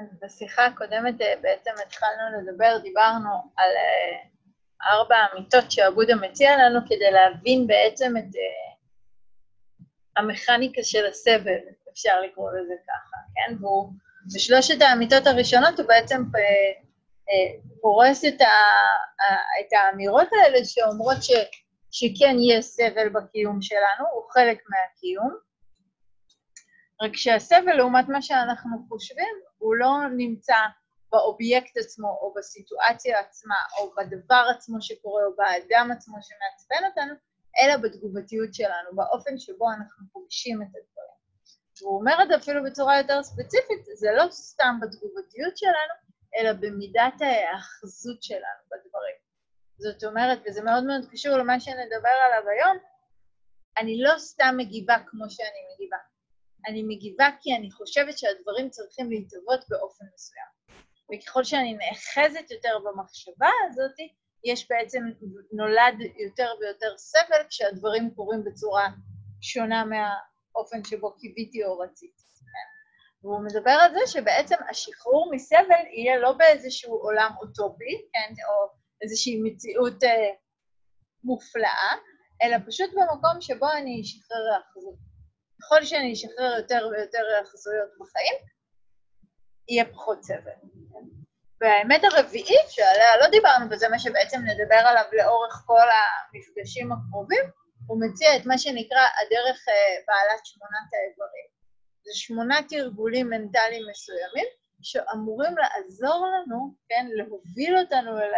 אז בשיחה הקודמת בעצם התחלנו לדבר, דיברנו על 4 אמיתות שעבודה מציע לנו כדי להבין בעצם את המכניקה של הסבל, אפשר לקרוא לזה ככה, כן? והוא, בשלושת האמיתות הראשונות הוא בעצם פורס את האמירות האלה שאומרות שכן יש סבל בקיום שלנו, הוא חלק מהקיום, רק שהסבל, לעומת מה שאנחנו חושבים, הוא לא נמצא באובייקט עצמו, או בסיטואציה עצמה, או בדבר עצמו שקורה, או באדם עצמו שמעצבן אותנו, אלא בתגובתיות שלנו, באופן שבו אנחנו פוגשים את הדברים. והוא אומר את זה אפילו בצורה יותר ספציפית, זה לא סתם בתגובתיות שלנו, אלא במידת האחזות שלנו בדברים. זאת אומרת, וזה מאוד מאוד קשור למה שנדבר עליו היום, אני לא סתם מגיבה כמו שאני מגיבה. אני מגיבה כי אני חושבת שהדברים צריכים להתאבות באופן מסוים. וככל שאני נאחזת יותר במחשבה הזאת, יש בעצם נולד יותר ויותר סבל כשהדברים קורים בצורה שונה מהאופן שבו קיוויתי או רציתי. והוא מדבר על זה שבעצם השחרור מסבל יהיה לא באיזשהו עולם אוטופי, כן? או איזושהי מציאות מופלאה, אלא פשוט במקום שבו אני אשחרר לאחזות. ככל שאני אשחרר יותר ויותר חסויות בחיים, יהיה פחות סבל. והאמת הרביעית שעליה לא דיברנו, וזה מה שבעצם נדבר עליו לאורך כל המפגשים הקרובים, הוא מציע את מה שנקרא הדרך בעלת 8 האיברים. זה 8 תרגולים מנטליים מסוימים, שאמורים לעזור לנו, כן, להוביל אותנו אל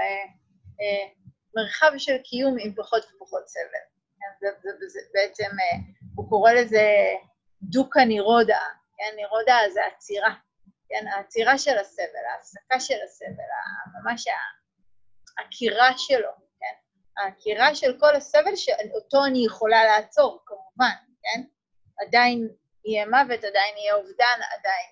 מרחב של קיום עם פחות ופחות סבל. זה בעצם... הוא קורא לזה דוקה נירודה, כן? נירודה זה עצירה, כן? העצירה של הסבל, ההפסקה של הסבל, ממש העקירה שלו, כן? העקירה של כל הסבל שאותו אני יכולה לעצור, כמובן, כן? עדיין יהיה מוות, עדיין יהיה אובדן, עדיין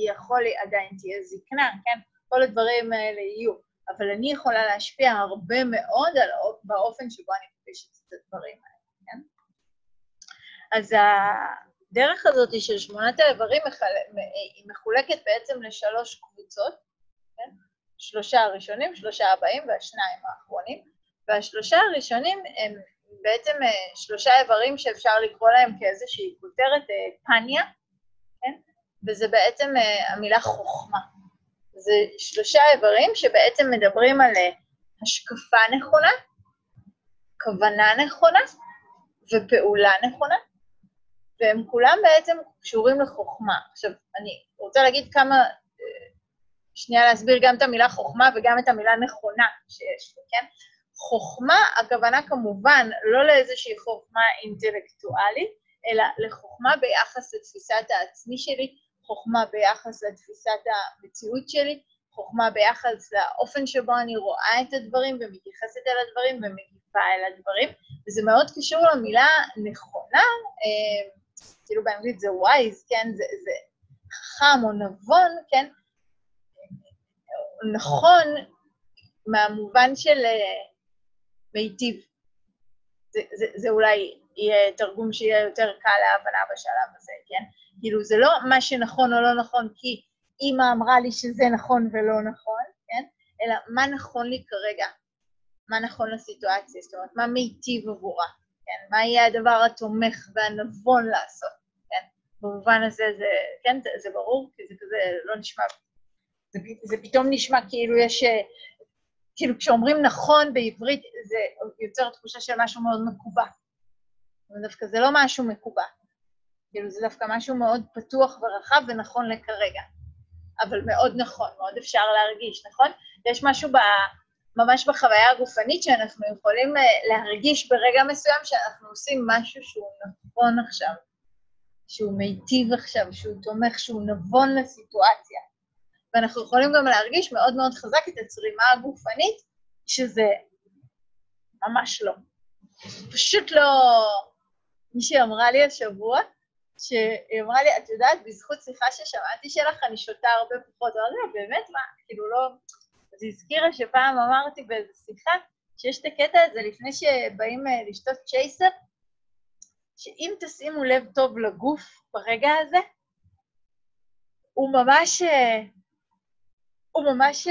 יהיה חולי, עדיין תהיה זקנה, כן? כל הדברים האלה יהיו, אבל אני יכולה להשפיע הרבה מאוד על באופן שבו אני מפגשת את הדברים האלה. אז הדרך הזאת של 8 האיברים היא מחולקת בעצם ל3 קבוצות, כן? 3 הראשונים, 3 הבאים וה2 האחרונים, וה3 הראשונים הם בעצם 3 איברים שאפשר לקרוא להם כאיזושהי כותרת פניה, כן? וזה בעצם המילה חוכמה. זה 3 איברים שבעצם מדברים על השקפה נכונה, כוונה נכונה ופעולה נכונה, והם כולם בעצם קשורים לחוכמה. עכשיו, אני רוצה להגיד כמה, שנייה להסביר גם את המילה חוכמה וגם את המילה נכונה שיש לי, כן? חוכמה, הכוונה כמובן, לא לאיזושהי חוכמה אינטלקטואלית, אלא לחוכמה ביחס לתפיסת העצמי שלי, חוכמה ביחס לתפיסת המציאות שלי, חוכמה ביחס לאופן שבו אני רואה את הדברים ומתייחסת אל הדברים ומגיבה אל הדברים, וזה מאוד קשור למילה נכונה, כאילו באנגלית זה wise, כן? זה חכם או נבון, כן? נכון מהמובן של מיטיב. זה אולי יהיה תרגום שיהיה יותר קל להבנה בשלב הזה, כן? כאילו זה לא מה שנכון או לא נכון, כי אמא אמרה לי שזה נכון ולא נכון, כן? אלא מה נכון לי כרגע? מה נכון לסיטואציה? זאת אומרת, מה מיטיב עבורה? כן? מה יהיה הדבר התומך והנבון לעשות? כן? במובן הזה זה, כן? זה ברור, כי זה כזה לא נשמע, זה פתאום נשמע כאילו יש, כאילו כשאומרים נכון בעברית, זה יוצר תחושה של משהו מאוד מקובע. ודווקא זה לא משהו מקובע. כאילו זה דווקא משהו מאוד פתוח ורחב ונכון לכרגע. אבל מאוד נכון, מאוד אפשר להרגיש, נכון? יש משהו ממש בחוויה הגופנית שאנחנו יכולים להרגיש ברגע מסוים שאנחנו עושים משהו שהוא נכון עכשיו, שהוא מיטיב עכשיו, שהוא תומך, שהוא נבון לסיטואציה. ואנחנו יכולים גם להרגיש מאוד מאוד חזק את הצרימה הגופנית, שזה ממש לא. פשוט לא... מישהי אמרה לי השבוע, שהיא אמרה לי, את יודעת, בזכות שיחה ששמעתי שלך, אני שותה הרבה פחות, אבל באמת מה, כאילו לא... אז היא הזכירה שפעם אמרתי באיזו שיחה, שיש את הקטע הזה לפני שבאים לשתות צ'ייסר, שאם תשימו לב טוב לגוף ברגע הזה, הוא ממש,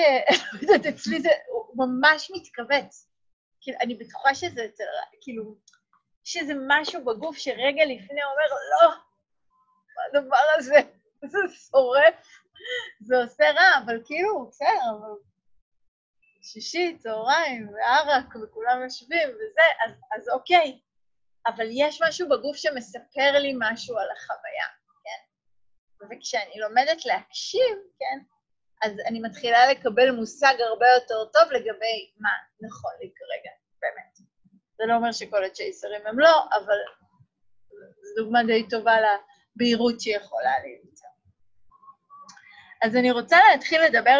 אצלי זה, הוא ממש מתכווץ. אני בטוחה שזה, כאילו, שזה משהו בגוף שרגע לפני אומר, לא, מה הדבר הזה? זה שורף, זה עושה רע, אבל כאילו, בסדר, אבל שישי, צהריים, וערק, וכולם יושבים, וזה, אז אוקיי. אבל יש משהו בגוף שמספר לי משהו על החוויה, כן? וכשאני לומדת להקשיב, כן? אז אני מתחילה לקבל מושג הרבה יותר טוב לגבי מה נכון לי כרגע, באמת. זה לא אומר שכל הצ'ייסרים הם לא, אבל זו דוגמה די טובה לבהירות שיכולה להימצא. אז אני רוצה להתחיל לדבר,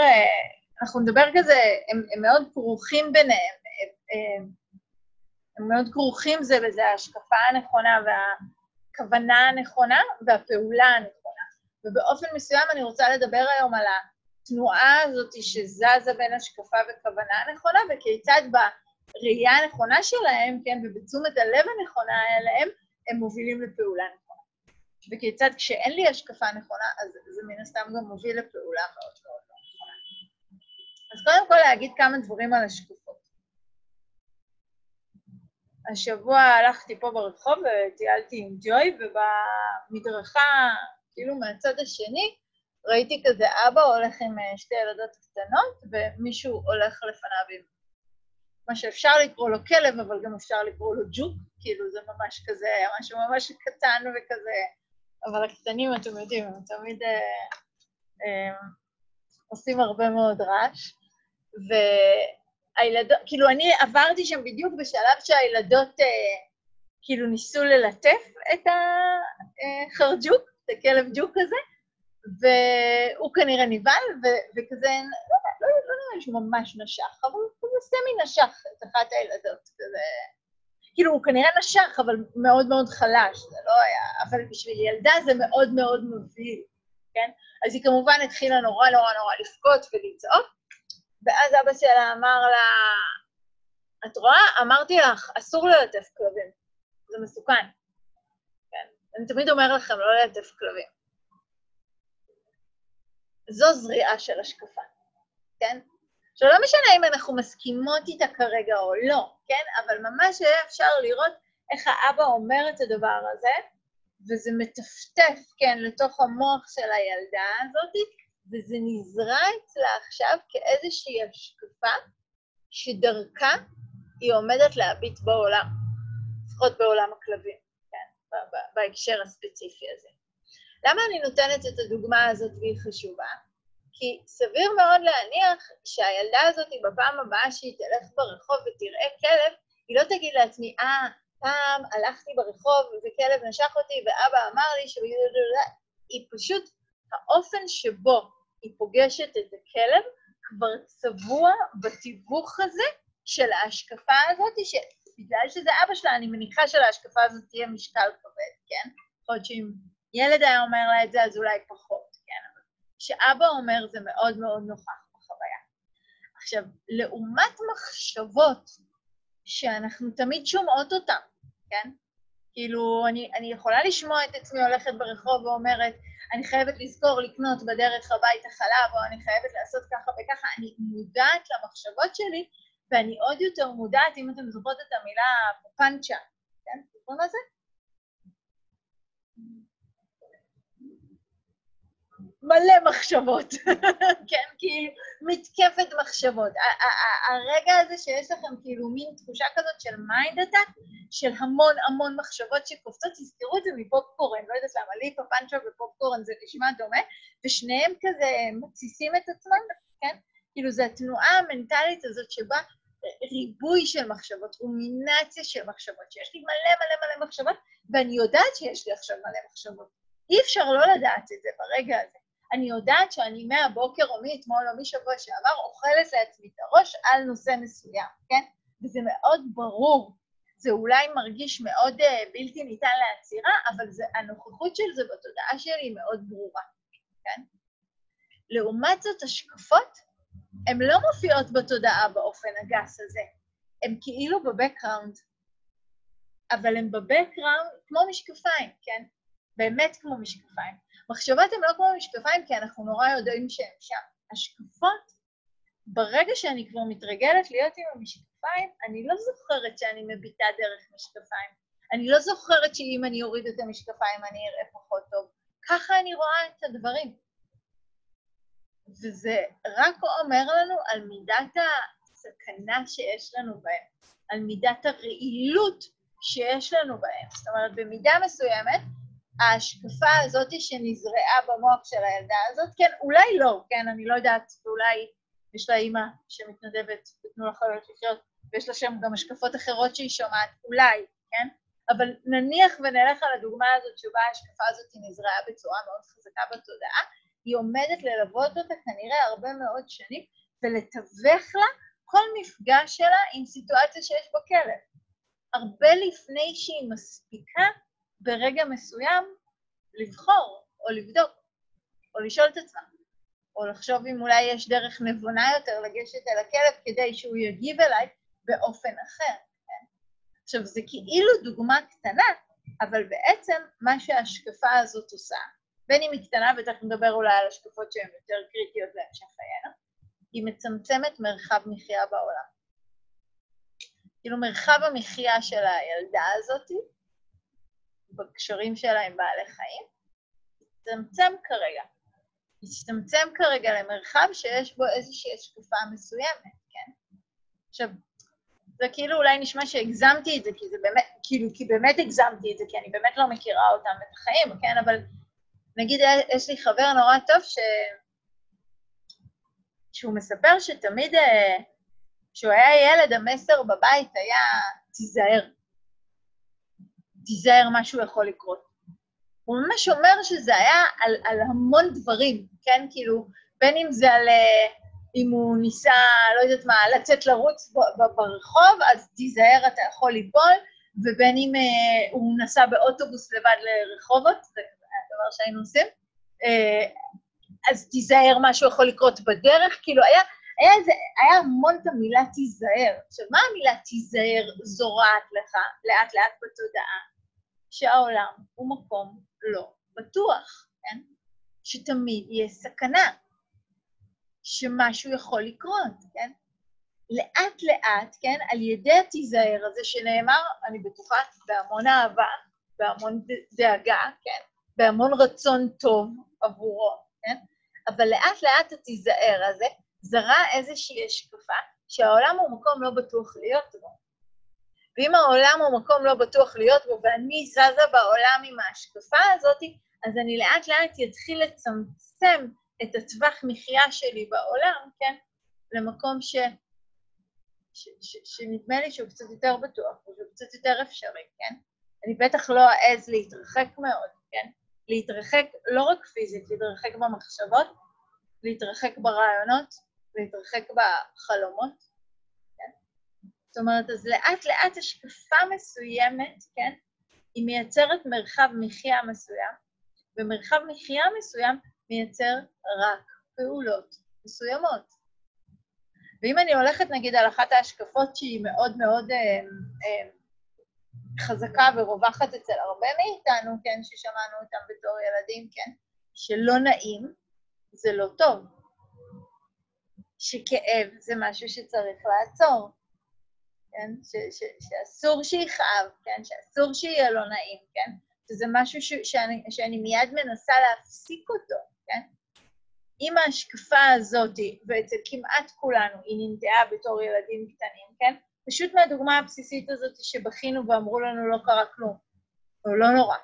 אנחנו נדבר כזה, הם מאוד כרוכים ביניהם, הם מאוד כרוכים זה בזה, ההשקפה הנכונה והכוונה הנכונה והפעולה הנכונה. ובאופן מסוים אני רוצה לדבר היום על התנועה הזאת שזזה בין השקפה וכוונה הנכונה, וכיצד בראייה הנכונה שלהם, כן, ובתשומת הלב הנכונה אליהם, הם מובילים לפעולה נכונה. וכיצד כשאין לי השקפה נכונה, אז זה מן הסתם גם מוביל לפעולה מאוד מאוד לא נכונה. אז קודם כל להגיד כמה דברים על השקפות. השבוע הלכתי פה ברחוב וטיילתי עם ג'וי, ובמדרכה, כאילו מהצד השני, ראיתי כזה אבא הולך עם שתי ילדות קטנות, ומישהו הולך לפניו עם מה שאפשר לקרוא לו כלב, אבל גם אפשר לקרוא לו ג'וק, כאילו זה ממש כזה, משהו ממש קטן וכזה, אבל הקטנים אתם יודעים, הם תמיד עושים הרבה מאוד רעש, הילדות, כאילו אני עברתי שם בדיוק בשלב שהילדות כאילו ניסו ללטף את החרג'וק, את הכלב ג'וק הזה, והוא כנראה נבעל, וכזה, לא נראה לי שהוא ממש נשך, אבל הוא סמי נשך את אחת הילדות, כזה, כאילו הוא כנראה נשך, אבל מאוד מאוד חלש, זה לא היה, אבל בשביל ילדה זה מאוד מאוד מוביל, כן? אז היא כמובן התחילה נורא לפקוט ולצעוק, ואז אבא שלה אמר לה, את רואה? אמרתי לך, אסור ללטף כלבים, זה מסוכן. כן? אני תמיד אומר לכם, לא ללטף כלבים. זו זריעה של השקפה, כן? שלא משנה אם אנחנו מסכימות איתה כרגע או לא, כן? אבל ממש אפשר לראות איך האבא אומר את הדבר הזה, וזה מטפטף, כן, לתוך המוח של הילדה הזאת, וזה נזרע אצלה עכשיו כאיזושהי השקפה שדרכה היא עומדת להביט בעולם, לפחות בעולם הכלבים, כן, בהקשר הספציפי הזה. למה אני נותנת את הדוגמה הזאת והיא חשובה? כי סביר מאוד להניח שהילדה הזאת בפעם הבאה שהיא תלך ברחוב ותראה כלב, היא לא תגיד לעצמי, פעם הלכתי ברחוב וכלב נשך אותי ואבא אמר לי שהוא... היא פשוט... האופן שבו היא פוגשת את הכלב כבר צבוע בתיווך הזה של ההשקפה הזאת, שבגלל שזה אבא שלה, אני מניחה שלהשקפה הזאת תהיה משקל כבד, כן? עוד שאם ילד היה אומר לה את זה, אז אולי פחות, כן? כשאבא אומר זה מאוד מאוד נוכח בחוויה. עכשיו, לעומת מחשבות שאנחנו תמיד שומעות אותן, כן? כאילו, אני יכולה לשמוע את עצמי הולכת ברחוב ואומרת, אני חייבת לזכור לקנות בדרך הבית החלב, או אני חייבת לעשות ככה וככה, אני מודעת למחשבות שלי, ואני עוד יותר מודעת, אם אתם זוכרות את המילה פופנצ'ה, כן? זוכרות מה זה? מלא מחשבות, כן? כי מתקפת מחשבות. הרגע הזה שיש לכם כאילו מין תחושה כזאת של מיינד אטאק, של המון מחשבות שקופצות, תזכרו את זה מפופקורן, לא יודעת למה, לי פפנצ'ו ופופקורן זה נשמע דומה, ושניהם כזה מציסים את עצמם, כן? כאילו זה התנועה המנטלית הזאת שבה ריבוי של מחשבות, רומינציה של מחשבות, שיש לי מלא מחשבות, ואני יודעת שיש לי עכשיו מלא מחשבות. אי אפשר לא לדעת את זה ברגע הזה. אני יודעת שאני מהבוקר או מאתמול או משבוע שעבר אוכלת לעצמי את הראש על נושא מסוים, כן? וזה מאוד ברור. זה אולי מרגיש מאוד בלתי ניתן להצירה, אבל הנוכחות של זה בתודעה שלי היא מאוד ברורה, כן? לעומת זאת, השקפות, הן לא מופיעות בתודעה באופן הגס הזה, הן כאילו בבקראונד. אבל הם בבקראונד כמו משקפיים, כן? באמת כמו משקפיים. מחשבות הם לא כמו משקפיים, כי אנחנו נורא יודעים שהם שם. השקפות, ברגע שאני כבר מתרגלת להיות עם המשקפיים, אני לא זוכרת שאני מביטה דרך משקפיים. אני לא זוכרת שאם אני אוריד את המשקפיים אני אראה פחות טוב. ככה אני רואה את הדברים. וזה רק אומר לנו על מידת הסכנה שיש לנו בהם, על מידת הרעילות שיש לנו בהם. זאת אומרת, במידה מסוימת, ההשקפה הזאת שנזרעה במוח של הילדה הזאת, כן, אולי לא, כן, אני לא יודעת, ואולי יש לה אימא שמתנדבת, תנו לה חלולות לחיות, ויש לה שם גם השקפות אחרות שהיא שומעת, אולי, כן? אבל נניח ונלך על הדוגמה הזאת שבה ההשקפה הזאת נזרעה בצורה מאוד חזקה בתודעה, היא עומדת ללוות אותה כנראה הרבה מאוד שנים, ולתווך לה כל מפגש שלה עם סיטואציה שיש בו כלב. הרבה לפני שהיא מספיקה ברגע מסוים לבחור, או לבדוק, או לשאול את עצמה, או לחשוב אם אולי יש דרך נבונה יותר לגשת אל הכלב כדי שהוא יגיב אליי באופן אחר. כן? עכשיו, זה כאילו דוגמה קטנה, אבל בעצם מה שההשקפה הזאת עושה, בין אם היא קטנה, ותכף נדבר אולי על השקפות שהן יותר קריטיות להמשך חיינו, היא מצמצמת מרחב מחייה בעולם. כאילו מרחב המחייה של הילדה הזאת, בקשרים שלה עם בעלי חיים, מצמצם כרגע. מצמצם כרגע למרחב שיש בו איזושהי השקפה מסוימת, כן? עכשיו, זה כאילו אולי נשמע שהגזמתי את זה, כי זה באמת, כאילו, כי באמת הגזמתי את זה, כי אני באמת לא מכירה אותם ואת החיים, כן? אבל נגיד, יש לי חבר נורא טוב שהוא מספר שתמיד, כשהוא היה ילד, המסר בבית היה, תיזהר. תיזהר משהו יכול לקרות. הוא ממש אומר שזה היה על המון דברים, כן? כאילו, בין אם זה על, אם הוא ניסה, לא יודעת מה, לצאת לרוץ ברחוב, אז תיזהר, אתה יכול ליפול, ובין אם הוא נסע באוטובוס לבד לרחובות, זה הדבר שהיינו עושים, אז תיזהר משהו יכול לקרות בדרך, כאילו, היה המון את המילה תיזהר. עכשיו, מה המילה תיזהר זורעת לך לאט לאט בתודעה? שהעולם הוא מקום לא בטוח, כן? שתמיד יהיה סכנה, שמשהו יכול לקרות, כן? לאט לאט, כן? על ידי התיזהר הזה שנאמר, אני בטוחה, בהמון אהבה, בהמון דאגה, כן? בהמון רצון טוב עבורו, כן? אבל לאט לאט התיזהר הזה, זרה איזושהי השקפה שהעולם הוא מקום לא בטוח להיות בו. ואם העולם הוא מקום לא בטוח להיות בו, ואני זזה בעולם עם ההשקפה הזאת, אז אני לאט לאט יתחיל לצמצם את הטווח מחייה שלי בעולם, כן? למקום שנדמה לי שהוא קצת יותר בטוח, שהוא קצת יותר אפשרי, כן? אני בטח לא אעז להתרחק מאוד, כן? להתרחק לא רק פיזית, להתרחק במחשבות, להתרחק ברעיונות, להתרחק בחלומות, כן? זאת אומרת, אז לאט לאט השקפה מסוימת, כן? היא מייצרת מרחב מחייה מסוים, ומרחב מחייה מסוים מייצר רק פעולות מסוימות. ואם אני הולכת, נגיד, על אחת ההשקפות שהיא מאוד מאוד חזקה ורווחת אצל הרבה מאיתנו, כן? ששמענו אותם בתור ילדים, כן? שלא נעים, זה לא טוב, שכאב זה משהו שצריך לעצור, כן? שאסור שיכאב, כן? שאסור שיהיה לא נעים, כן? שזה משהו שאני מיד מנסה להפסיק אותו, כן? אם ההשקפה הזאת, ואצל כמעט כולנו, היא ננדעה בתור ילדים קטנים, כן? פשוט מהדוגמה הבסיסית הזאת שבכינו ואמרו לנו לא קרה כלום, או לא נורא,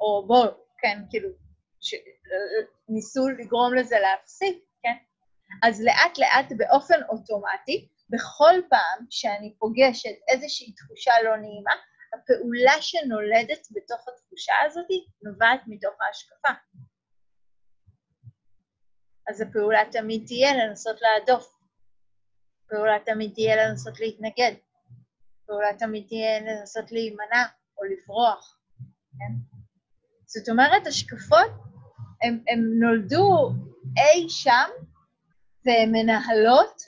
או בוא, כן, כאילו, ניסו לגרום לזה להפסיק, כן? אז לאט לאט באופן אוטומטי, בכל פעם שאני פוגשת איזושהי תחושה לא נעימה, הפעולה שנולדת בתוך התחושה הזאת נובעת מתוך ההשקפה. אז הפעולה תמיד תהיה לנסות להדוף, הפעולה תמיד תהיה לנסות להתנגד, הפעולה תמיד תהיה לנסות להימנע או לברוח, כן? זאת אומרת, השקפות הם נולדו אי שם, והן מנהלות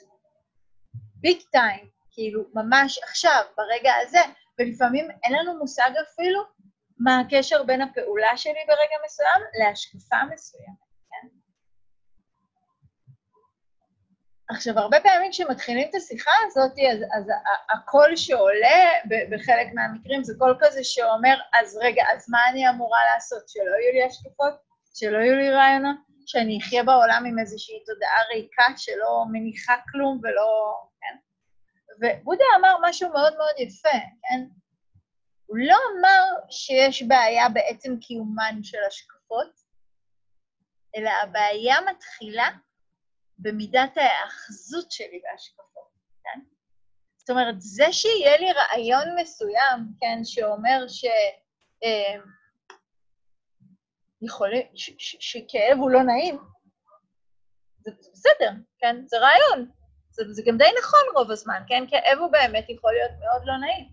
ביג טיים, כאילו ממש עכשיו, ברגע הזה, ולפעמים אין לנו מושג אפילו מה הקשר בין הפעולה שלי ברגע מסוים להשקפה מסוימת, כן? עכשיו, הרבה פעמים כשמתחילים את השיחה הזאת, אז הקול שעולה בחלק מהמקרים זה קול כזה שאומר, אז רגע, אז מה אני אמורה לעשות? שלא יהיו לי השקפות? שלא יהיו לי רעיונות? שאני אחיה בעולם עם איזושהי תודעה ריקה שלא מניחה כלום ולא, כן? ובודה אמר משהו מאוד מאוד יפה, כן? הוא לא אמר שיש בעיה בעצם קיומן של השקפות, אלא הבעיה מתחילה במידת ההאחזות שלי בהשקפות, כן? זאת אומרת, זה שיהיה לי רעיון מסוים, כן, שאומר ש... שכאב הוא לא נעים, זה בסדר, כן? זה רעיון. זה גם די נכון רוב הזמן, כן? כאב הוא באמת יכול להיות מאוד לא נעים.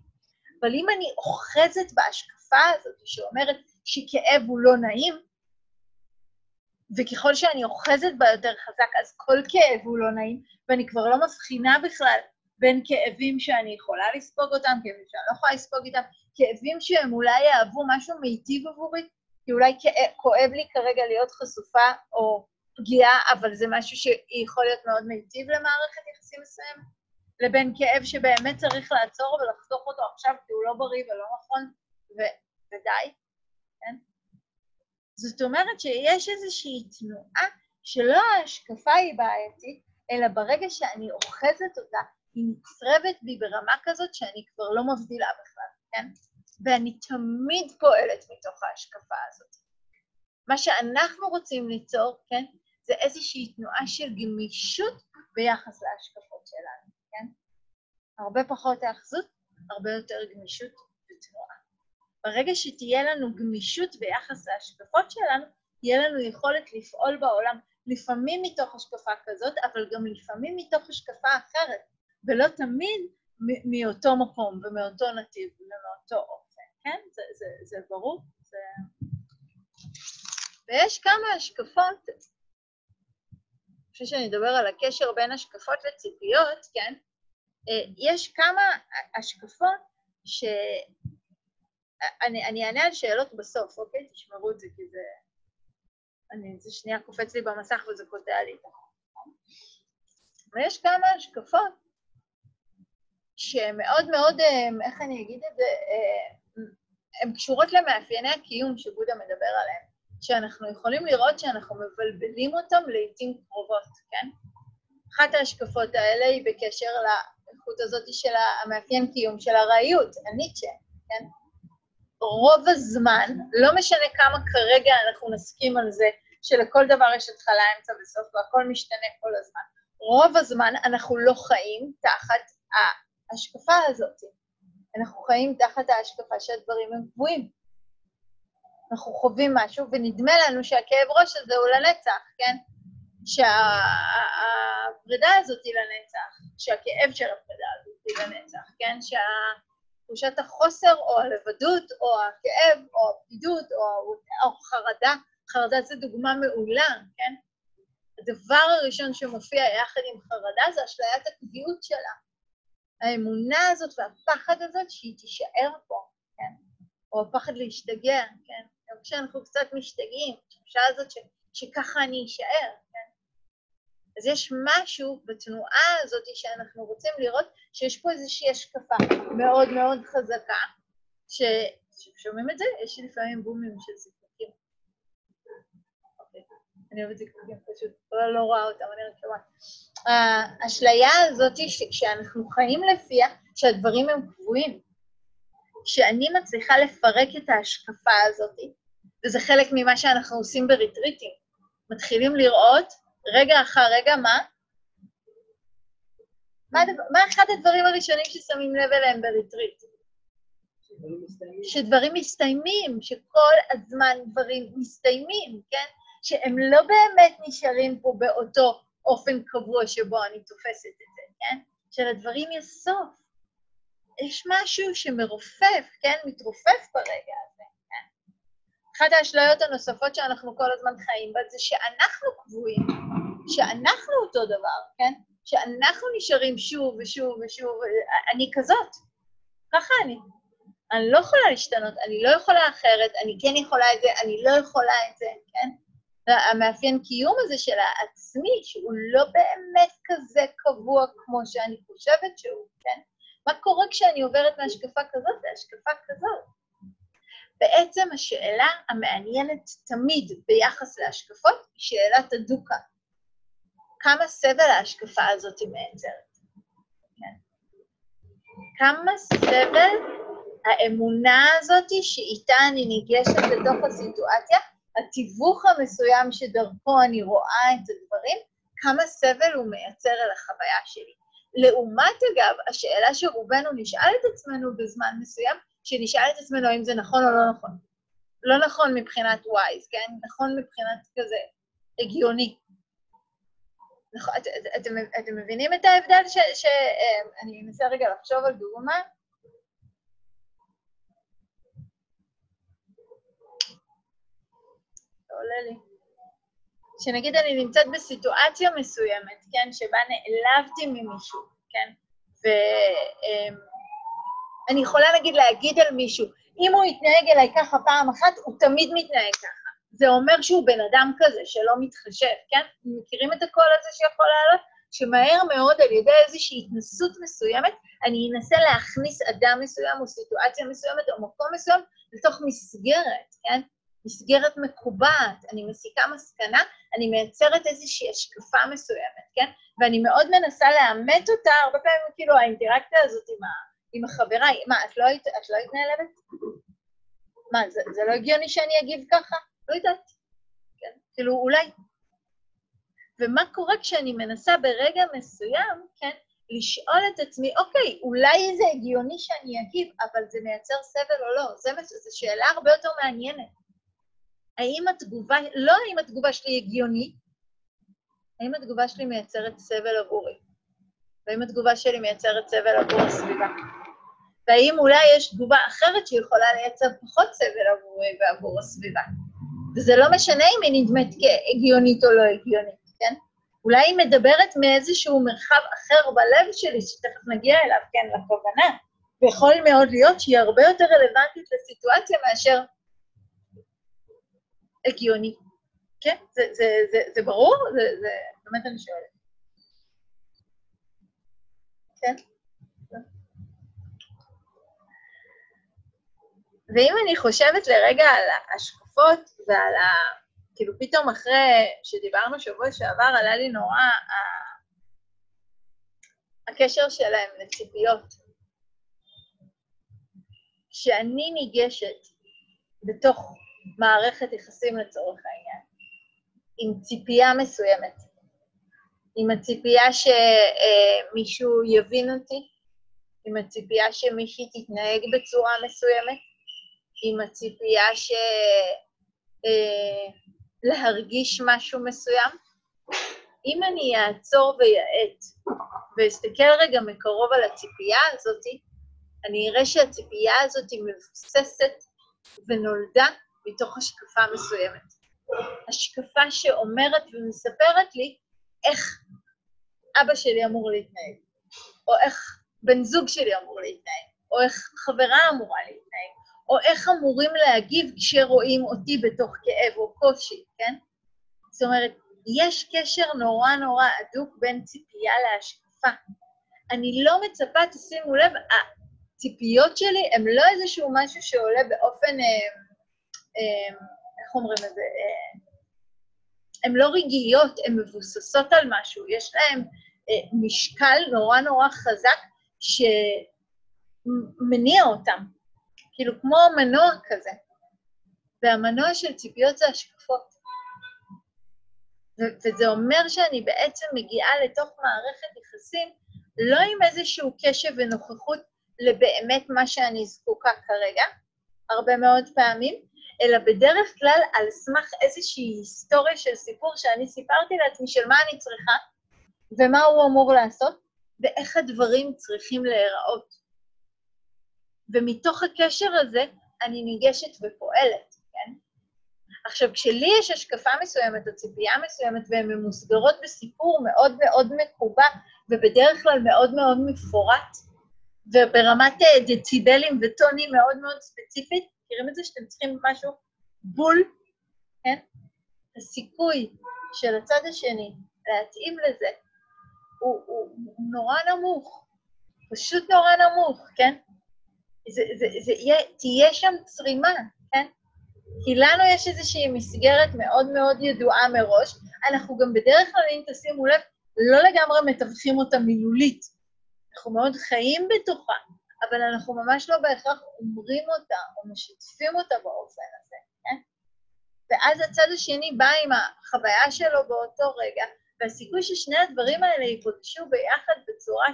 אבל אם אני אוחזת בהשקפה הזאת שאומרת שכאב הוא לא נעים, וככל שאני אוחזת בה יותר חזק, אז כל כאב הוא לא נעים, ואני כבר לא מבחינה בכלל בין כאבים שאני יכולה לספוג אותם, כאבים שאני לא יכולה לספוג איתם, כאבים שהם אולי יאהבו משהו מיטיב עבורי, כי אולי כואב לי כרגע להיות חשופה או פגיעה, אבל זה משהו שיכול להיות מאוד מיטיב למערכת יחסים מסוימת, לבין כאב שבאמת צריך לעצור ולחתוך אותו עכשיו, כי הוא לא בריא ולא נכון, ודי, כן? זאת אומרת שיש איזושהי תנועה שלא ההשקפה היא בעייתית, אלא ברגע שאני אוחזת אותה, היא נצרבת בי ברמה כזאת שאני כבר לא מבדילה בכלל, כן? ואני תמיד פועלת מתוך ההשקפה הזאת. מה שאנחנו רוצים ליצור, כן, זה איזושהי תנועה של גמישות ביחס להשקפות שלנו, כן? הרבה פחות האחזות, הרבה יותר גמישות ותנועה. ברגע שתהיה לנו גמישות ביחס להשקפות שלנו, יהיה לנו יכולת לפעול בעולם, לפעמים מתוך השקפה כזאת, אבל גם לפעמים מתוך השקפה אחרת, ולא תמיד מאותו מקום ומאותו נתיב ומאותו אופן. כן? זה ברור. ויש כמה השקפות, אני חושב שאני אדבר על הקשר בין השקפות לציפיות, כן? יש כמה השקפות אני אענה על שאלות בסוף, אוקיי? תשמרו את זה, כי זה שנייה קופץ לי במסך וזה קוטע לי. ויש כמה השקפות שמאוד מאוד, איך אני אגיד את זה, הן קשורות למאפייני הקיום שבודה מדבר עליהם, שאנחנו יכולים לראות שאנחנו מבלבלים אותם לעתים קרובות, כן? אחת ההשקפות האלה היא בקשר לאיכות הזאת של המאפיין קיום של הראיות, הניטשה, כן? רוב הזמן, לא משנה כמה כרגע אנחנו נסכים על זה, שלכל דבר יש התחלה, אמצע וסוף, והכל משתנה כל הזמן. רוב הזמן אנחנו לא חיים תחת ההשקפה הזאת. אנחנו חיים תחת ההשקפה שהדברים הם קבועים. אנחנו חווים משהו, ונדמה לנו שהכאב ראש הזה הוא לנצח, כן? שהפרידה הזאת היא לנצח, שהכאב של הפרידה הזאת היא לנצח, כן? שהתחושת החוסר, או הלבדות, או הכאב, או הפקידות, או חרדה. חרדה זה דוגמה מעולה, כן? הדבר הראשון שמופיע יחד עם חרדה זה השליית הקביעות שלה. האמונה הזאת והפחד הזאת שהיא תישאר פה, כן? או הפחד להשתגע, כן? גם כשאנחנו קצת משתגעים, התחושה הזאת שככה אני אשאר, כן? אז יש משהו בתנועה הזאת שאנחנו רוצים לראות שיש פה איזושהי השקפה מאוד מאוד חזקה, ששומעים את זה? יש לפעמים בומים של זיקוקים. אוקיי, אני אוהבת זיקוקים, פשוט לא רואה אותם, אני רק שומעת. האשליה הזאת שכשאנחנו חיים לפיה, שהדברים הם קבועים, שאני מצליחה לפרק את ההשקפה הזאת, וזה חלק ממה שאנחנו עושים בריטריטים, מתחילים לראות רגע אחר רגע מה אחד הדברים הראשונים ששמים לב אליהם בריטריט? שדברים מסתיימים, שכל הזמן דברים מסתיימים, כן? שהם לא באמת נשארים פה באותו אופן קבוע שבו אני תופסת את זה, כן? שלדברים יש סוף. יש משהו שמרופף, כן? מתרופף ברגע הזה, כן? אחת האשליות הנוספות שאנחנו כל הזמן חיים בה זה שאנחנו קבועים, שאנחנו אותו דבר, כן? שאנחנו נשארים שוב ושוב ושוב, אני כזאת, ככה אני, אני לא יכולה להשתנות, אני לא יכולה אחרת, אני כן יכולה את זה, אני לא יכולה את זה, כן? המאפיין קיום הזה של העצמי, שהוא לא באמת כזה קבוע כמו שאני חושבת שהוא, כן? מה קורה כשאני עוברת מהשקפה כזאת להשקפה כזאת? בעצם השאלה המעניינת תמיד ביחס להשקפות היא שאלת הדוקה. כמה סבל ההשקפה הזאת היא מייצרת? כן. כמה סבל האמונה הזאת שאיתה אני ניגשת לתוך הסיטואציה, התיווך המסוים שדרכו אני רואה את הדברים, כמה סבל הוא מייצר על החוויה שלי. לעומת אגב, השאלה שרובנו נשאל את עצמנו בזמן מסוים, שנשאל את עצמנו האם זה נכון או לא נכון. לא נכון מבחינת וייז, כן? נכון מבחינת כזה הגיוני. נכון, אתם מבינים את ההבדל אני אנסה רגע לחשוב על דוגמה. זה עולה לי. שנגיד אני נמצאת בסיטואציה מסוימת, כן? שבה נעלבתי ממישהו, כן? אני יכולה נגיד להגיד על מישהו, אם הוא יתנהג אליי ככה פעם אחת, הוא תמיד מתנהג ככה. זה אומר שהוא בן אדם כזה שלא מתחשב, כן? מכירים את הקול הזה שיכול לעלות? שמהר מאוד על ידי איזושהי התנסות מסוימת, אני אנסה להכניס אדם מסוים או סיטואציה מסוימת או מקום מסוים לתוך מסגרת, כן? מסגרת מקובעת, אני מסיקה מסקנה, אני מייצרת איזושהי השקפה מסוימת, כן? ואני מאוד מנסה לאמת אותה, הרבה פעמים כאילו האינטראקציה הזאת עם החברה, מה, את לא התנהלבת? מה, זה לא הגיוני שאני אגיב ככה? לא יודעת, כן? כאילו אולי. ומה קורה כשאני מנסה ברגע מסוים, כן? לשאול את עצמי, אוקיי, אולי זה הגיוני שאני אגיב, אבל זה מייצר סבל או לא? זו שאלה הרבה יותר מעניינת. האם התגובה שלי הגיונית, האם התגובה שלי מייצרת סבל עבורי? והאם התגובה שלי מייצרת סבל עבור הסביבה? והאם אולי יש תגובה אחרת שיכולה לייצר פחות סבל עבורי ועבור הסביבה? וזה לא משנה אם היא נדמת כהגיונית או לא הגיונית, כן? אולי היא מדברת מאיזשהו מרחב אחר בלב שלי, שתכף נגיע אליו, כן, לכוונה. ויכול מאוד להיות שהיא הרבה יותר רלוונטית לסיטואציה מאשר הגיוני, כן? זה ברור? זה באמת אני שואלת. כן? ואם אני חושבת לרגע על ההשקפות ועל כאילו פתאום אחרי שדיברנו שבוע שעבר, עלה לי נורא הקשר שלהם לציפיות. שאני ניגשת בתוך מערכת יחסים לצורך העניין, עם ציפייה מסוימת, עם הציפייה שמישהו יבין אותי, עם הציפייה שמישהי תתנהג בצורה מסוימת, עם הציפייה להרגיש משהו מסוים. אם אני אעצור ויעט ואסתכל רגע מקרוב על הציפייה הזאת, אני אראה שהציפייה הזאת מבוססת ונולדה מתוך השקפה מסוימת. השקפה שאומרת ומספרת לי איך אבא שלי אמור להתנהג, או איך בן זוג שלי אמור להתנהג, או איך חברה אמורה להתנהג, או איך אמורים להגיב כשרואים אותי בתוך כאב או קושי, כן? זאת אומרת, יש קשר נורא נורא עדוק בין ציפייה להשקפה. אני לא מצפה, תשימו לב, הציפיות שלי הם לא איזשהו משהו שעולה באופן, איך אומרים את זה? הן לא רגילות, הן מבוססות על משהו, יש להן משקל נורא נורא חזק שמניע אותם, כאילו כמו מנוע כזה, והמנוע של ציפיות זה השקפות. וזה אומר שאני בעצם מגיעה לתוך מערכת יחסים, לא עם איזשהו קשב ונוכחות לבאמת מה שאני זקוקה כרגע, הרבה מאוד פעמים, אלא בדרך כלל על סמך איזושהי היסטוריה של סיפור שאני סיפרתי לעצמי של מה אני צריכה, ומה הוא אמור לעשות, ואיך הדברים צריכים להיראות. ומתוך הקשר הזה אני ניגשת ופועלת, כן? עכשיו, כשלי יש השקפה מסוימת או ציפייה מסוימת, והן ממוסגרות בסיפור מאוד מאוד מקובע, ובדרך כלל מאוד מאוד מפורט, וברמת דציבלים וטונים מאוד מאוד ספציפית, מכירים את זה שאתם צריכים משהו בול, כן? הסיכוי של הצד השני להתאים לזה, הוא נורא נמוך, פשוט נורא נמוך, כן? תהיה שם צרימה, כן? כי לנו יש איזושהי מסגרת מאוד מאוד ידועה מראש, אנחנו גם בדרך כלל, אם תשימו לב, לא לגמרי מתווכים אותה מילולית, אנחנו מאוד חיים בתוכה, אבל אנחנו ממש לא בהכרח אומרים אותה או משתפים אותה באופן הזה, כן? ואז הצד השני בא עם החוויה שלו באותו רגע, והסיכוי ששני הדברים האלה ייפגשו ביחד בצורה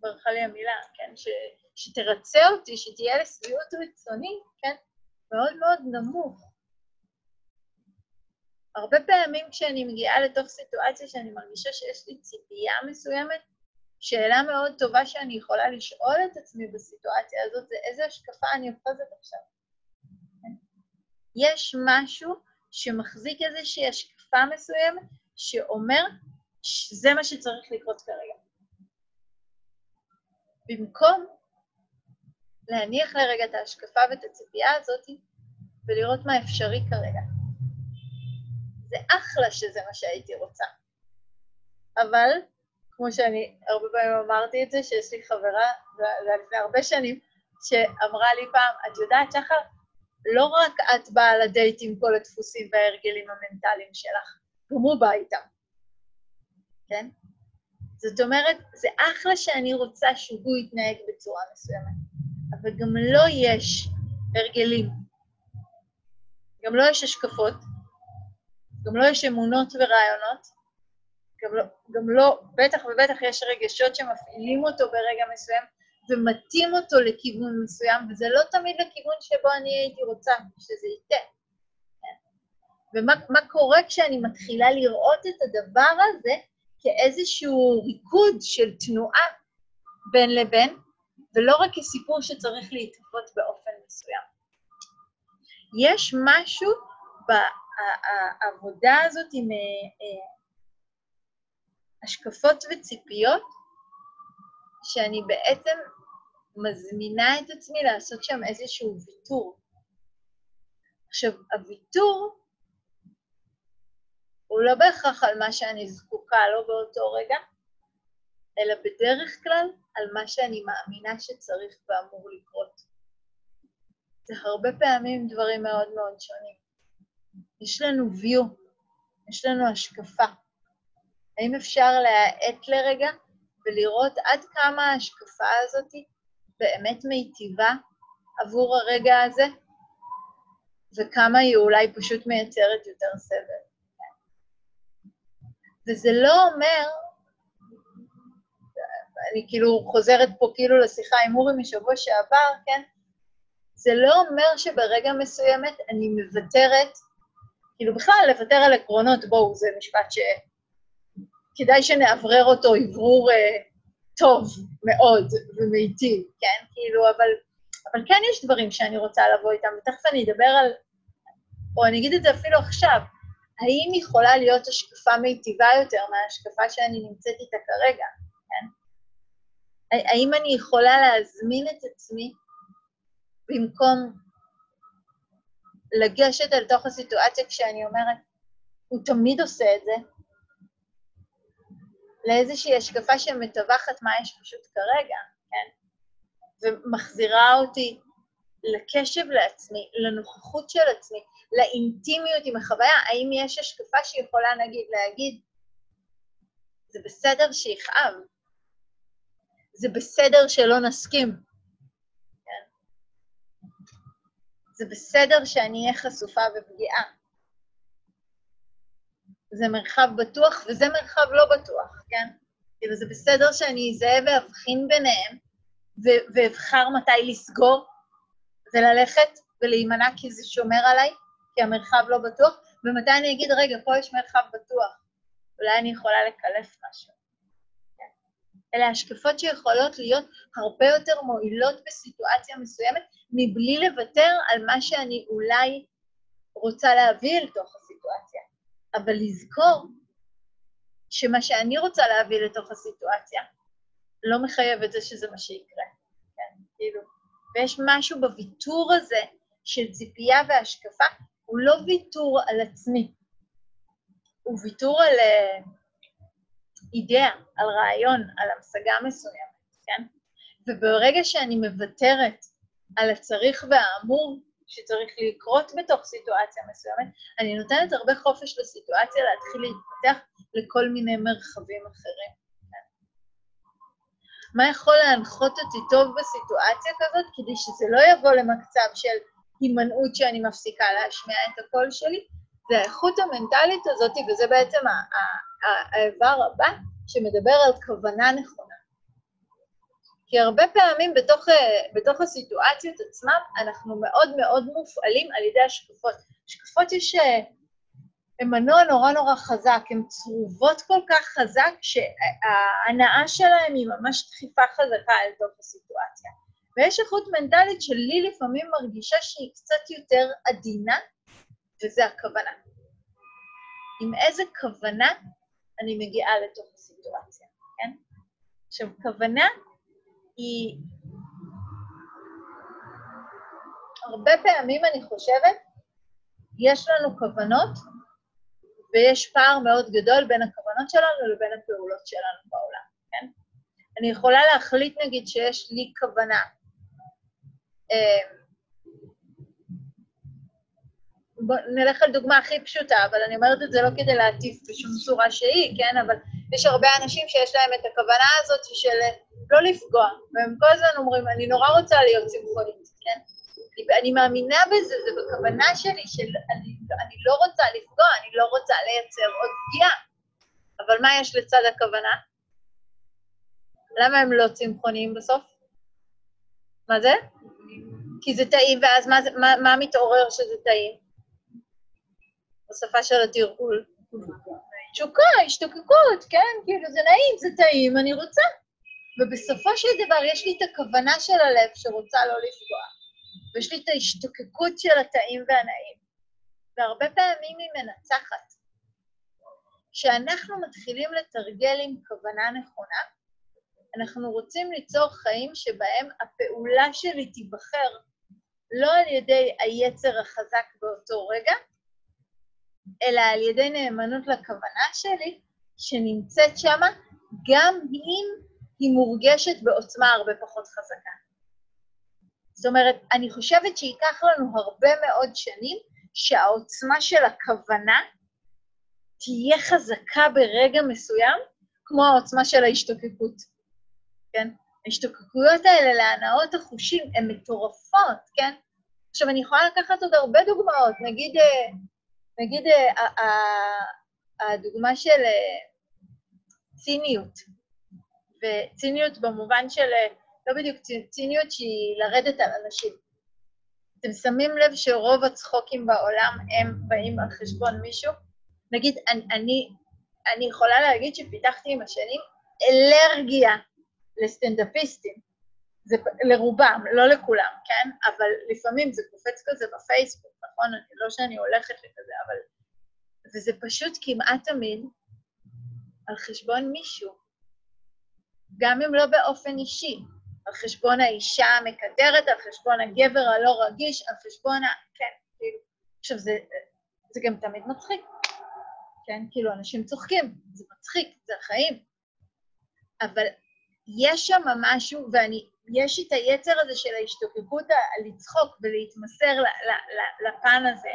ברכה לי המילה, כן? שתרצה אותי, שתהיה לסביעות רצונית, כן? מאוד מאוד נמוך. הרבה פעמים כשאני מגיעה לתוך סיטואציה שאני מרגישה שיש לי ציפייה מסוימת, שאלה מאוד טובה שאני יכולה לשאול את עצמי בסיטואציה הזאת, זה איזה השקפה אני אוחזת עכשיו. כן? יש משהו שמחזיק איזושהי השקפה מסוימת, שאומר שזה מה שצריך לקרות כרגע. במקום להניח לרגע את ההשקפה ואת הציפייה הזאת, ולראות מה אפשרי כרגע. זה אחלה שזה מה שהייתי רוצה. אבל, כמו שאני הרבה פעמים אמרתי את זה, שיש לי חברה, לפני הרבה שנים, שאמרה לי פעם, את יודעת שחר, לא רק את באה לדייט עם כל הדפוסים וההרגלים המנטליים שלך, גם הוא בא איתם. כן? זאת אומרת, זה אחלה שאני רוצה שהוא יתנהג בצורה מסוימת, אבל גם לא יש הרגלים, גם לא יש השקפות, גם לא יש אמונות ורעיונות, בטח ובטח יש רגשות שמפעילים אותו ברגע מסוים, ומתאים אותו לכיוון מסוים, וזה לא תמיד לכיוון שבו אני הייתי רוצה שזה ייתה. ומה קורה כשאני מתחילה לראות את הדבר הזה, כאיזשהו ריקוד של תנועה בין לבין, ולא רק כסיפור שצריך להתפות באופן מסוים. יש משהו בעבודה הזאת עם השקפות וציפיות, שאני בעצם מזמינה את עצמי לעשות שם איזשהו ויתור. עכשיו, הוויתור הוא לא בהכרח על מה שאני זקוקה לו באותו רגע, אלא בדרך כלל על מה שאני מאמינה שצריך ואמור לקרות. זה הרבה פעמים דברים מאוד מאוד שונים. יש לנו ויו, יש לנו השקפה. האם אפשר להאט לרגע ולראות עד כמה ההשקפה הזאת באמת מיטיבה עבור הרגע הזה, וכמה היא אולי פשוט מייצרת יותר סבל? וזה לא אומר, אני כאילו חוזרת פה כאילו לשיחה עם אורי משבוע שעבר, כן? זה לא אומר שברגע מסוימת אני מוותרת, כאילו בכלל לוותר על עקרונות, בואו, זה משפט שכדאי שנעברר אותו עברור טוב מאוד ומיטיב, כן? כאילו, אבל כן יש דברים שאני רוצה לבוא איתם, ותכף אני אדבר על, או אני אגיד את זה אפילו עכשיו, האם יכולה להיות השקפה מיטיבה יותר מההשקפה שאני נמצאת איתה כרגע, כן? האם אני יכולה להזמין את עצמי במקום לגשת אל תוך הסיטואציה כשאני אומרת, הוא תמיד עושה את זה, לאיזושהי השקפה שמטווחת מה יש פשוט כרגע, כן? ומחזירה אותי לקשב לעצמי, לנוכחות של עצמי, לאינטימיות עם החוויה, האם יש השקפה שיכולה נגיד להגיד, זה בסדר שיכאב, זה בסדר שלא נסכים, כן? זה בסדר שאני אהיה חשופה ופגיעה, זה מרחב בטוח וזה מרחב לא בטוח, כן? זה בסדר שאני אזהה ואבחין ביניהם, ואבחר מתי לסגור, וללכת ולהימנע כי זה שומר עליי, כי המרחב לא בטוח, ומתי אני אגיד, רגע, פה יש מרחב בטוח, אולי אני יכולה לקלף משהו. אלה השקפות שיכולות להיות הרבה יותר מועילות בסיטואציה מסוימת, מבלי לוותר על מה שאני אולי רוצה להביא אל תוך הסיטואציה. אבל לזכור שמה שאני רוצה להביא לתוך הסיטואציה, לא מחייב את זה שזה מה שיקרה. כן, כאילו. ויש משהו בוויתור הזה של ציפייה והשקפה, הוא לא ויתור על עצמי, הוא ויתור על אידאה, על רעיון, על המשגה מסוימת, כן? וברגע שאני מוותרת על הצריך והאמור שצריך לקרות בתוך סיטואציה מסוימת, אני נותנת הרבה חופש לסיטואציה להתחיל להתפתח לכל מיני מרחבים אחרים. כן? מה יכול להנחות אותי טוב בסיטואציה כזאת, כדי שזה לא יבוא למצב של הימנעות שאני מפסיקה להשמיע את הקול שלי? זה האיכות המנטלית הזאת, וזה בעצם האיבר הבא שמדבר על כוונה נכונה. כי הרבה פעמים בתוך הסיטואציות עצמם, אנחנו מאוד מאוד מופעלים על ידי השקפות. השקפות יש מנוע נורא נורא חזק, הן צרובות כל כך חזק, שההנאה שלהן היא ממש דחיפה חזקה אל תוך הסיטואציה. ויש איכות מנטלית שלי לפעמים מרגישה שהיא קצת יותר עדינה, וזה הכוונה. עם איזה כוונה אני מגיעה לתוך הסיטואציה, כן? עכשיו, כוונה היא... הרבה פעמים אני חושבת, יש לנו כוונות, ויש פער מאוד גדול בין הכוונות שלנו לבין הפעולות שלנו בעולם, כן? אני יכולה להחליט, נגיד, שיש לי כוונה, נלך על דוגמה הכי פשוטה, אבל אני אומרת את זה לא כדי להטיף בשום צורה שהיא, כן? אבל יש הרבה אנשים שיש להם את הכוונה הזאת של לא לפגוע, והם כל הזמן אומרים, אני נורא רוצה להיות צמחונית, כן? אני מאמינה בזה, זה בכוונה שלי, של אני לא רוצה לפגוע, אני לא רוצה לייצר עוד פגיעה. אבל מה יש לצד הכוונה? למה הם לא צמחוניים בסוף? מה זה? כי זה טעים, ואז מה מתעורר שזה טעים? בשפה של התרגול. תשוקה, השתוקקות, כן? כאילו זה נעים, זה טעים, אני רוצה. ובסופו של דבר יש לי את הכוונה של הלב שרוצה לא לפגוע. ויש לי את ההשתוקקות של הטעים והנעים. והרבה פעמים היא מנצחת. כשאנחנו מתחילים לתרגל עם כוונה נכונה, אנחנו רוצים ליצור חיים שבהם הפעולה שלי תיבחר לא על ידי היצר החזק באותו רגע, אלא על ידי נאמנות לכוונה שלי, שנמצאת שמה, גם אם היא מורגשת בעוצמה הרבה פחות חזקה. זאת אומרת, אני חושבת שייקח לנו הרבה מאוד שנים, שהעוצמה של הכוונה תהיה חזקה ברגע מסוים, כמו העוצמה של ההשתוקקות. כן? ההשתוקקויות האלה להנאות החושים הן מטורפות, כן? עכשיו, אני יכולה לקחת עוד הרבה דוגמאות, נגיד, הדוגמה של ציניות, וציניות במובן של, לא בדיוק ציניות שהיא לרדת על אנשים. אתם שמים לב שרוב הצחוקים בעולם הם באים על חשבון מישהו? נגיד, אני יכולה להגיד שפיתחתי עם השנים אלרגיה לסטנדאפיסטים, זה לרובם, לא לכולם, כן? אבל לפעמים זה קופץ כזה בפייסבוק, נכון? לא שאני הולכת לכזה, אבל... וזה פשוט כמעט תמיד על חשבון מישהו, גם אם לא באופן אישי, על חשבון האישה המקדרת, על חשבון הגבר הלא רגיש, על חשבון ה... כן, כאילו... עכשיו, זה גם תמיד מצחיק, כן? כאילו, אנשים צוחקים, זה מצחיק, זה החיים. אבל יש שם משהו, יש את היצר הזה של ההשתוקקות לצחוק ולהתמסר לפן הזה,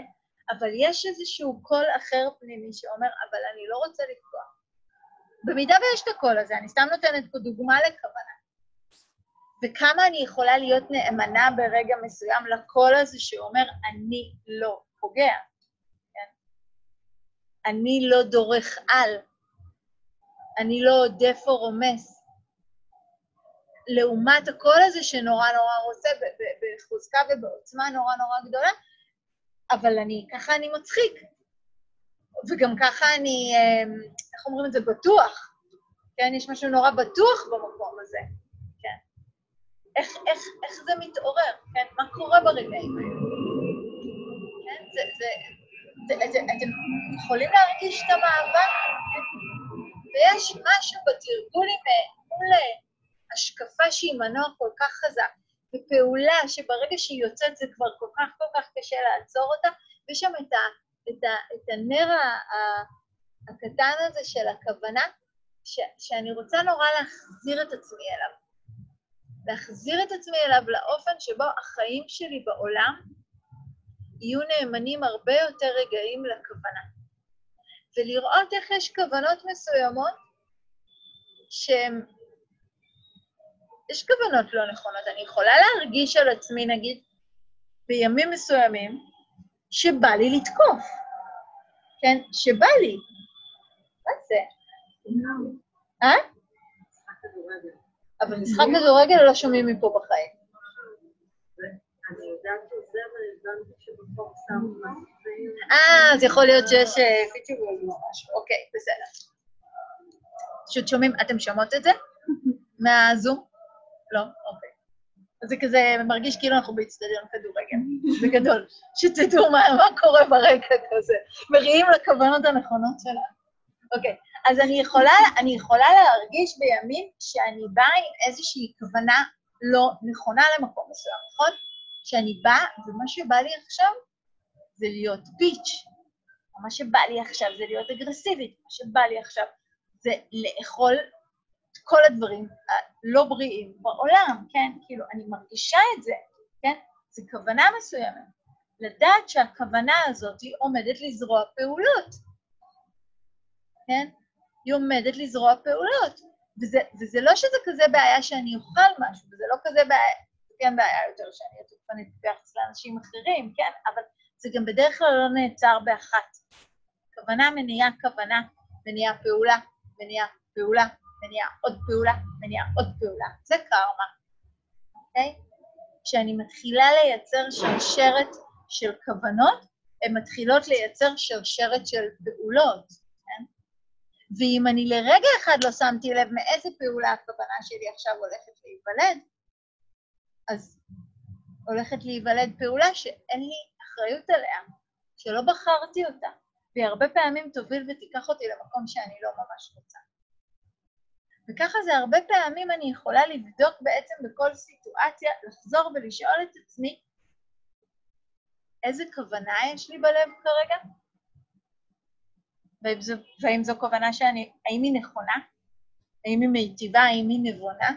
אבל יש איזשהו קול אחר פנימי שאומר, אבל אני לא רוצה לפגוע. במידה ויש את הקול הזה, אני סתם נותנת פה דוגמה לכוונה. וכמה אני יכולה להיות נאמנה ברגע מסוים לקול הזה שאומר, אני לא פוגע. כן? אני לא דורך על. אני לא עודף או רומס. לעומת הכל הזה שנורא נורא רוצה, בחוזקה ובעוצמה נורא נורא גדולה, אבל ככה אני מצחיק. וגם ככה אני, איך אומרים את זה, בטוח. כן, יש משהו נורא בטוח במקום הזה. כן. איך זה מתעורר? כן, מה קורה ברגעים האלה? כן, אתם יכולים להרגיש את המאבק? ויש משהו בתרגולים מול השקפה שהיא מנוע כל כך חזק, ופעולה שברגע שהיא יוצאת זה כבר כל כך כל כך קשה לעצור אותה, ויש שם את הנר הקטן הזה של הכוונה, שאני רוצה נורא להחזיר את עצמי אליו. להחזיר את עצמי אליו לאופן שבו החיים שלי בעולם יהיו נאמנים הרבה יותר רגעים לכוונה. ולראות איך יש כוונות מסוימות שהן... יש כוונות לא נכונות. אני יכולה להרגיש על עצמי, נגיד, בימים מסוימים, שבא לי לתקוף. כן? שבא לי. מה זה? אה? אבל משחק כדורגל לא שומעים מפה בחיים. אני יודעת שזה, אבל הבנתי שבפור סאונד. אז יכול להיות שיש פיצ'יבול או משהו. אוקיי, בסדר. פשוט שומעים, אתם שומעות את זה? מהזום? לא? אוקיי. זה כזה מרגיש כאילו אנחנו באצטדיון כדורגל. זה גדול. שתדעו מה קורה ברקע כזה. מריעים לכוונות הנכונות שלנו. אוקיי, אז אני יכולה להרגיש בימים שאני באה עם איזושהי כוונה לא נכונה למקום מסוים, נכון? שאני באה, ומה שבא לי עכשיו זה להיות ביץ', מה שבא לי עכשיו זה להיות אגרסיבית, מה שבא לי עכשיו זה לאכול את כל הדברים הלא בריאים בעולם, כן? כאילו, אני מרגישה את זה, כן? זו כוונה מסוימת. לדעת שהכוונה הזאת היא עומדת לזרוע פעולות. כן? היא עומדת לזרוע פעולות, וזה לא שזה כזה בעיה שאני אוכל משהו, וזה לא כזה בעיה, כן בעיה יותר שאני תוקפנית ביחס לאנשים אחרים, כן? אבל זה גם בדרך כלל לא נעצר באחת. כוונה מניעה כוונה, מניעה פעולה, מניעה פעולה, מניעה עוד פעולה, מניעה עוד פעולה. זה קרמה, אוקיי? כשאני מתחילה לייצר שרשרת של כוונות, הן מתחילות לייצר שרשרת של פעולות. ואם אני לרגע אחד לא שמתי לב מאיזה פעולה הכוונה שלי עכשיו הולכת להיוולד, אז הולכת להיוולד פעולה שאין לי אחריות עליה, שלא בחרתי אותה, והיא הרבה פעמים תוביל ותיקח אותי למקום שאני לא ממש רוצה. וככה זה הרבה פעמים אני יכולה לבדוק בעצם בכל סיטואציה, לחזור ולשאול את עצמי, איזה כוונה יש לי בלב כרגע? ואם זו כוונה שאני, האם היא נכונה? האם היא מיטיבה? האם היא נבונה?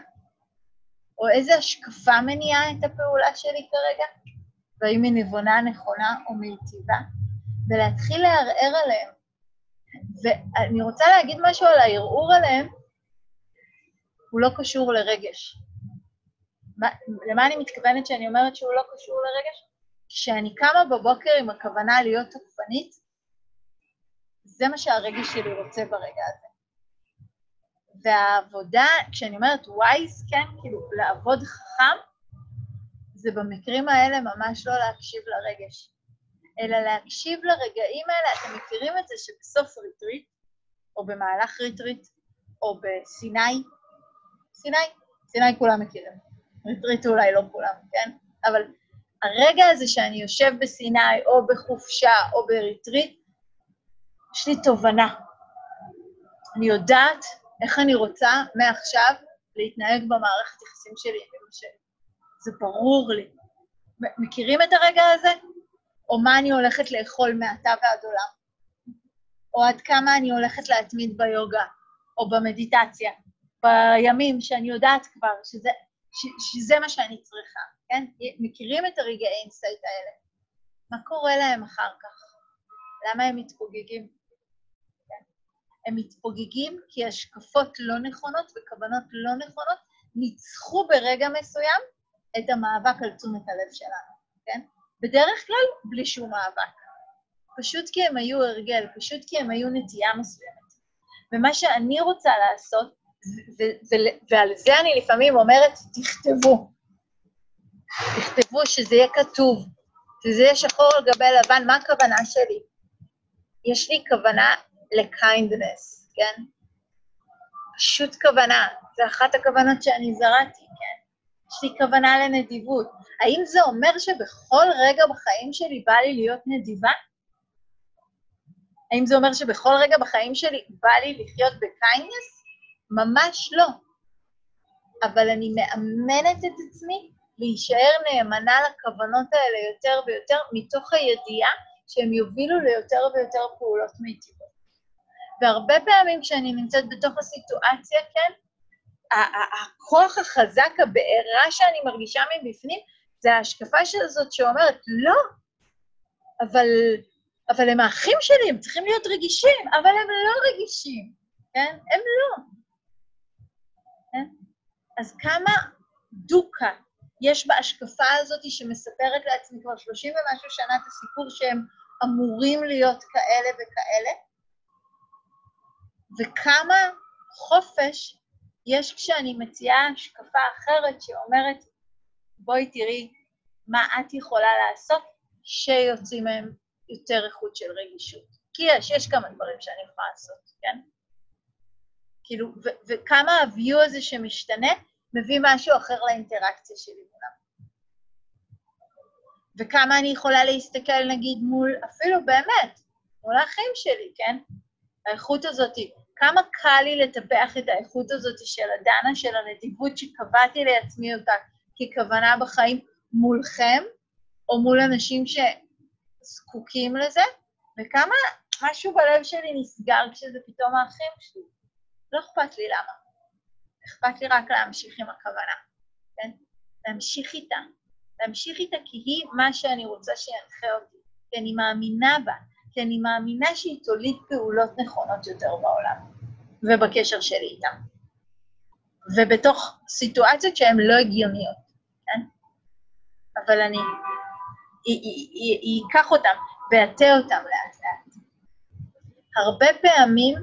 או איזה השקפה מניעה את הפעולה שלי כרגע? והאם היא נבונה, נכונה או מיטיבה? ולהתחיל להרער עליהם. ואני רוצה להגיד משהו על הערעור עליהם, הוא לא קשור לרגש. למה אני מתכוונת שאני אומרת שהוא לא קשור לרגש? כשאני קמה בבוקר עם הכוונה להיות תוקפנית, זה מה שהרגש שלי רוצה ברגע הזה. והעבודה, כשאני אומרת וייס, כן, כאילו לעבוד חכם, זה במקרים האלה ממש לא להקשיב לרגש, אלא להקשיב לרגעים האלה. אתם מכירים את זה שבסוף ריטריט, או במהלך ריטריט, או בסיני, סיני כולם מכירים, ריטריט אולי לא כולם, כן? אבל הרגע הזה שאני יושב בסיני, או בחופשה, או בריטריט, יש לי תובנה. אני יודעת איך אני רוצה מעכשיו להתנהג במערכת יחסים שלי עם אמא שלי. זה ברור לי. מכירים את הרגע הזה? או מה אני הולכת לאכול מעתה ועד עולם? או עד כמה אני הולכת להתמיד ביוגה, או במדיטציה, בימים שאני יודעת כבר שזה מה שאני צריכה, כן? מכירים את הרגעי אינסייט האלה? מה קורה להם אחר כך? למה הם מתפוגגים? כן. הם מתפוגגים כי השקפות לא נכונות וכוונות לא נכונות ניצחו ברגע מסוים את המאבק על תשומת הלב שלנו, כן? בדרך כלל בלי שום מאבק. פשוט כי הם היו הרגל, פשוט כי הם היו נטייה מסוימת. ומה שאני רוצה לעשות, ועל זה אני לפעמים אומרת, תכתבו. תכתבו שזה יהיה כתוב, שזה יהיה שחור על גבי לבן, מה הכוונה שלי? יש לי כוונה לקיינדנס, כן? פשוט כוונה, זה אחת הכוונות שאני זרעתי, כן? יש לי כוונה לנדיבות. האם זה אומר שבכל רגע בחיים שלי בא לי להיות נדיבה? האם זה אומר שבכל רגע בחיים שלי בא לי לחיות בקיינדנס? ממש לא. אבל אני מאמנת את עצמי להישאר נאמנה לכוונות האלה יותר ויותר, מתוך הידיעה שהם יובילו ליותר ויותר פעולות מיטיבות. והרבה פעמים כשאני נמצאת בתוך הסיטואציה, כן, הכוח החזק, הבעירה שאני מרגישה מבפנים, זה ההשקפה של זאת שאומרת, לא, אבל הם האחים שלי, הם צריכים להיות רגישים, אבל הם לא רגישים, כן? הם לא. כן? אז כמה דוקה יש בהשקפה הזאת שמספרת לעצמי כבר 30 ומשהו שנה את הסיפור שהם אמורים להיות כאלה וכאלה, וכמה חופש יש כשאני מציעה השקפה אחרת שאומרת, בואי תראי מה את יכולה לעשות שיוצאים מהם יותר איכות של רגישות. כי יש כמה דברים שאני יכולה לעשות, כן? כאילו, וכמה הוויו הזה שמשתנה מביא משהו אחר לאינטראקציה שלי מולם. וכמה אני יכולה להסתכל, נגיד, מול, אפילו באמת, מול האחים שלי, כן? האיכות הזאת, כמה קל לי לטפח את האיכות הזאת של הדנה, של הנדיבות שקבעתי לעצמי אותה, ככוונה בחיים מולכם, או מול אנשים שזקוקים לזה, וכמה משהו בלב שלי נסגר כשזה פתאום האחים שלי. לא אכפת לי למה. אכפת לי רק להמשיך עם הכוונה, כן? להמשיך איתה. להמשיך איתה כי היא מה שאני רוצה שינחה אותי, כי אני מאמינה בה, כי אני מאמינה שהיא תוליד פעולות נכונות יותר בעולם, ובקשר שלי איתם. ובתוך סיטואציות שהן לא הגיוניות, כן? אבל אני אקח אותם, ואתה אותם לאט לאט. הרבה פעמים,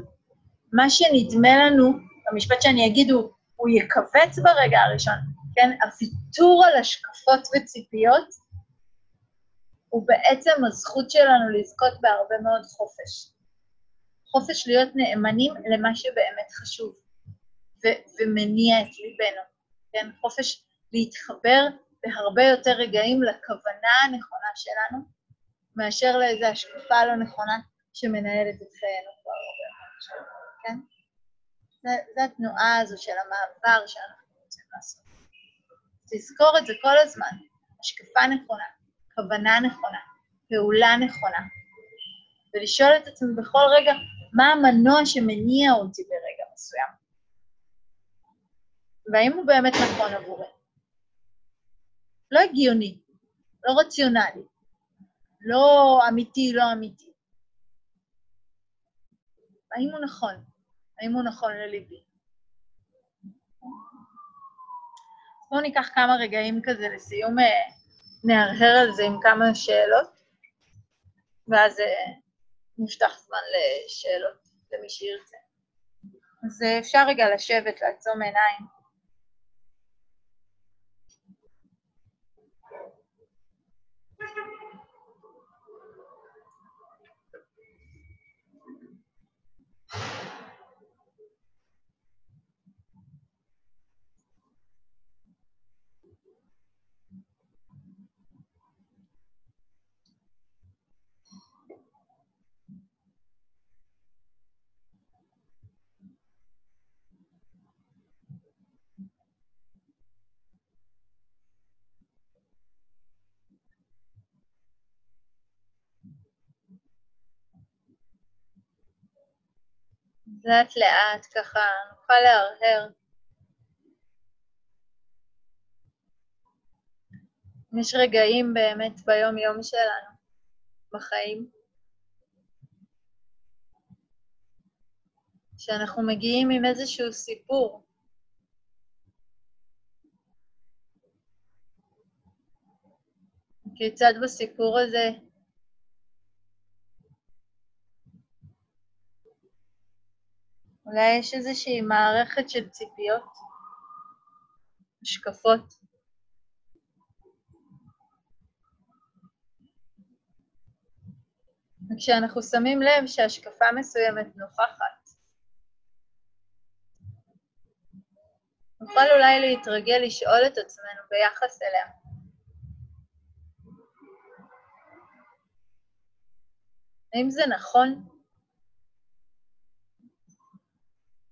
מה שנדמה לנו, המשפט שאני אגיד הוא יקבץ ברגע הראשון, כן? הוויתור על השקפות וציפיות, הוא בעצם הזכות שלנו לזכות בהרבה מאוד חופש. חופש להיות נאמנים למה שבאמת חשוב, ומניע את ליבנו, כן? חופש להתחבר בהרבה יותר רגעים לכוונה הנכונה שלנו, מאשר לאיזו השקפה לא נכונה שמנהלת את חיינו כבר הרבה מאוד שלנו, כן? זו התנועה הזו של המעבר שאנחנו רוצים לעשות. תזכור את זה כל הזמן, השקפה נכונה, כוונה נכונה, פעולה נכונה, ולשאול את עצמי בכל רגע מה המנוע שמניע אותי ברגע מסוים, והאם הוא באמת נכון עבורי. לא הגיוני, לא רציונלי, לא אמיתי, לא אמיתי. האם הוא נכון? האם הוא נכון לליבי? בואו ניקח כמה רגעים כזה לסיום, נהרהר על זה עם כמה שאלות, ואז נפתח זמן לשאלות למי שירצה. אז אפשר רגע לשבת, לעצום עיניים. לאט לאט ככה, נוכל להרהר. יש רגעים באמת ביום יום שלנו, בחיים, שאנחנו מגיעים עם איזשהו סיפור. כיצד בסיפור הזה, אולי יש איזושהי מערכת של ציפיות, השקפות. וכשאנחנו שמים לב שהשקפה מסוימת נוכחת, נוכל אולי להתרגל לשאול את עצמנו ביחס אליה. האם זה נכון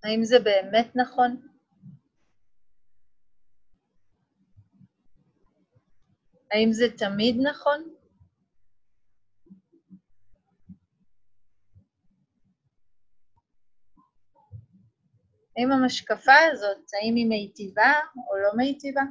האם זה באמת נכון? האם זה תמיד נכון? האם המשקפה הזאת, האם היא מיטיבה או לא מיטיבה?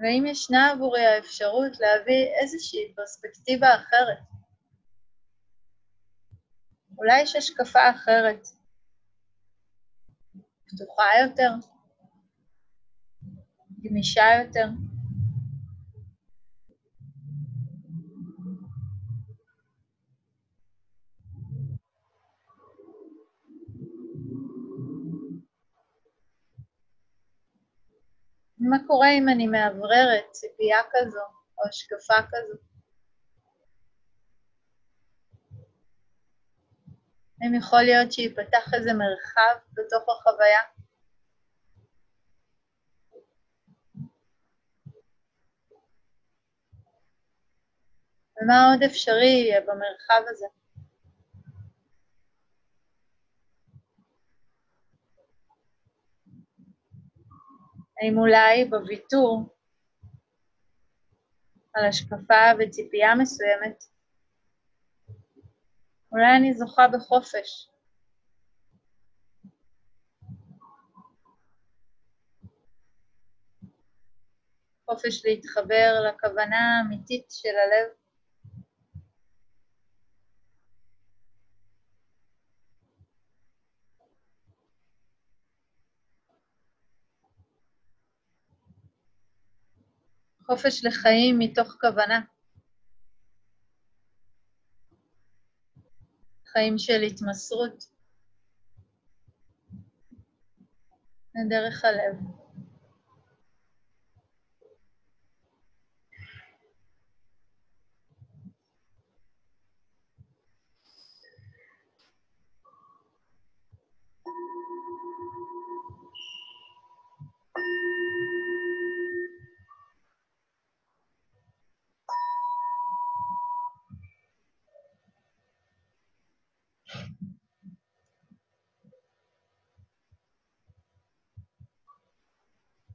ואם ישנה עבורי האפשרות להביא איזושהי פרספקטיבה אחרת? אולי יש השקפה אחרת, פתוחה יותר, גמישה יותר. מה קורה אם אני מעבררת ציפייה כזו או השקפה כזו? האם יכול להיות שיפתח איזה מרחב בתוך החוויה? ומה עוד אפשרי יהיה במרחב הזה? האם אולי בוויתור על השקפה וציפייה מסוימת, אולי אני זוכה בחופש. חופש להתחבר לכוונה האמיתית של הלב. חופש לחיים מתוך כוונה. חיים של התמסרות. דרך הלב.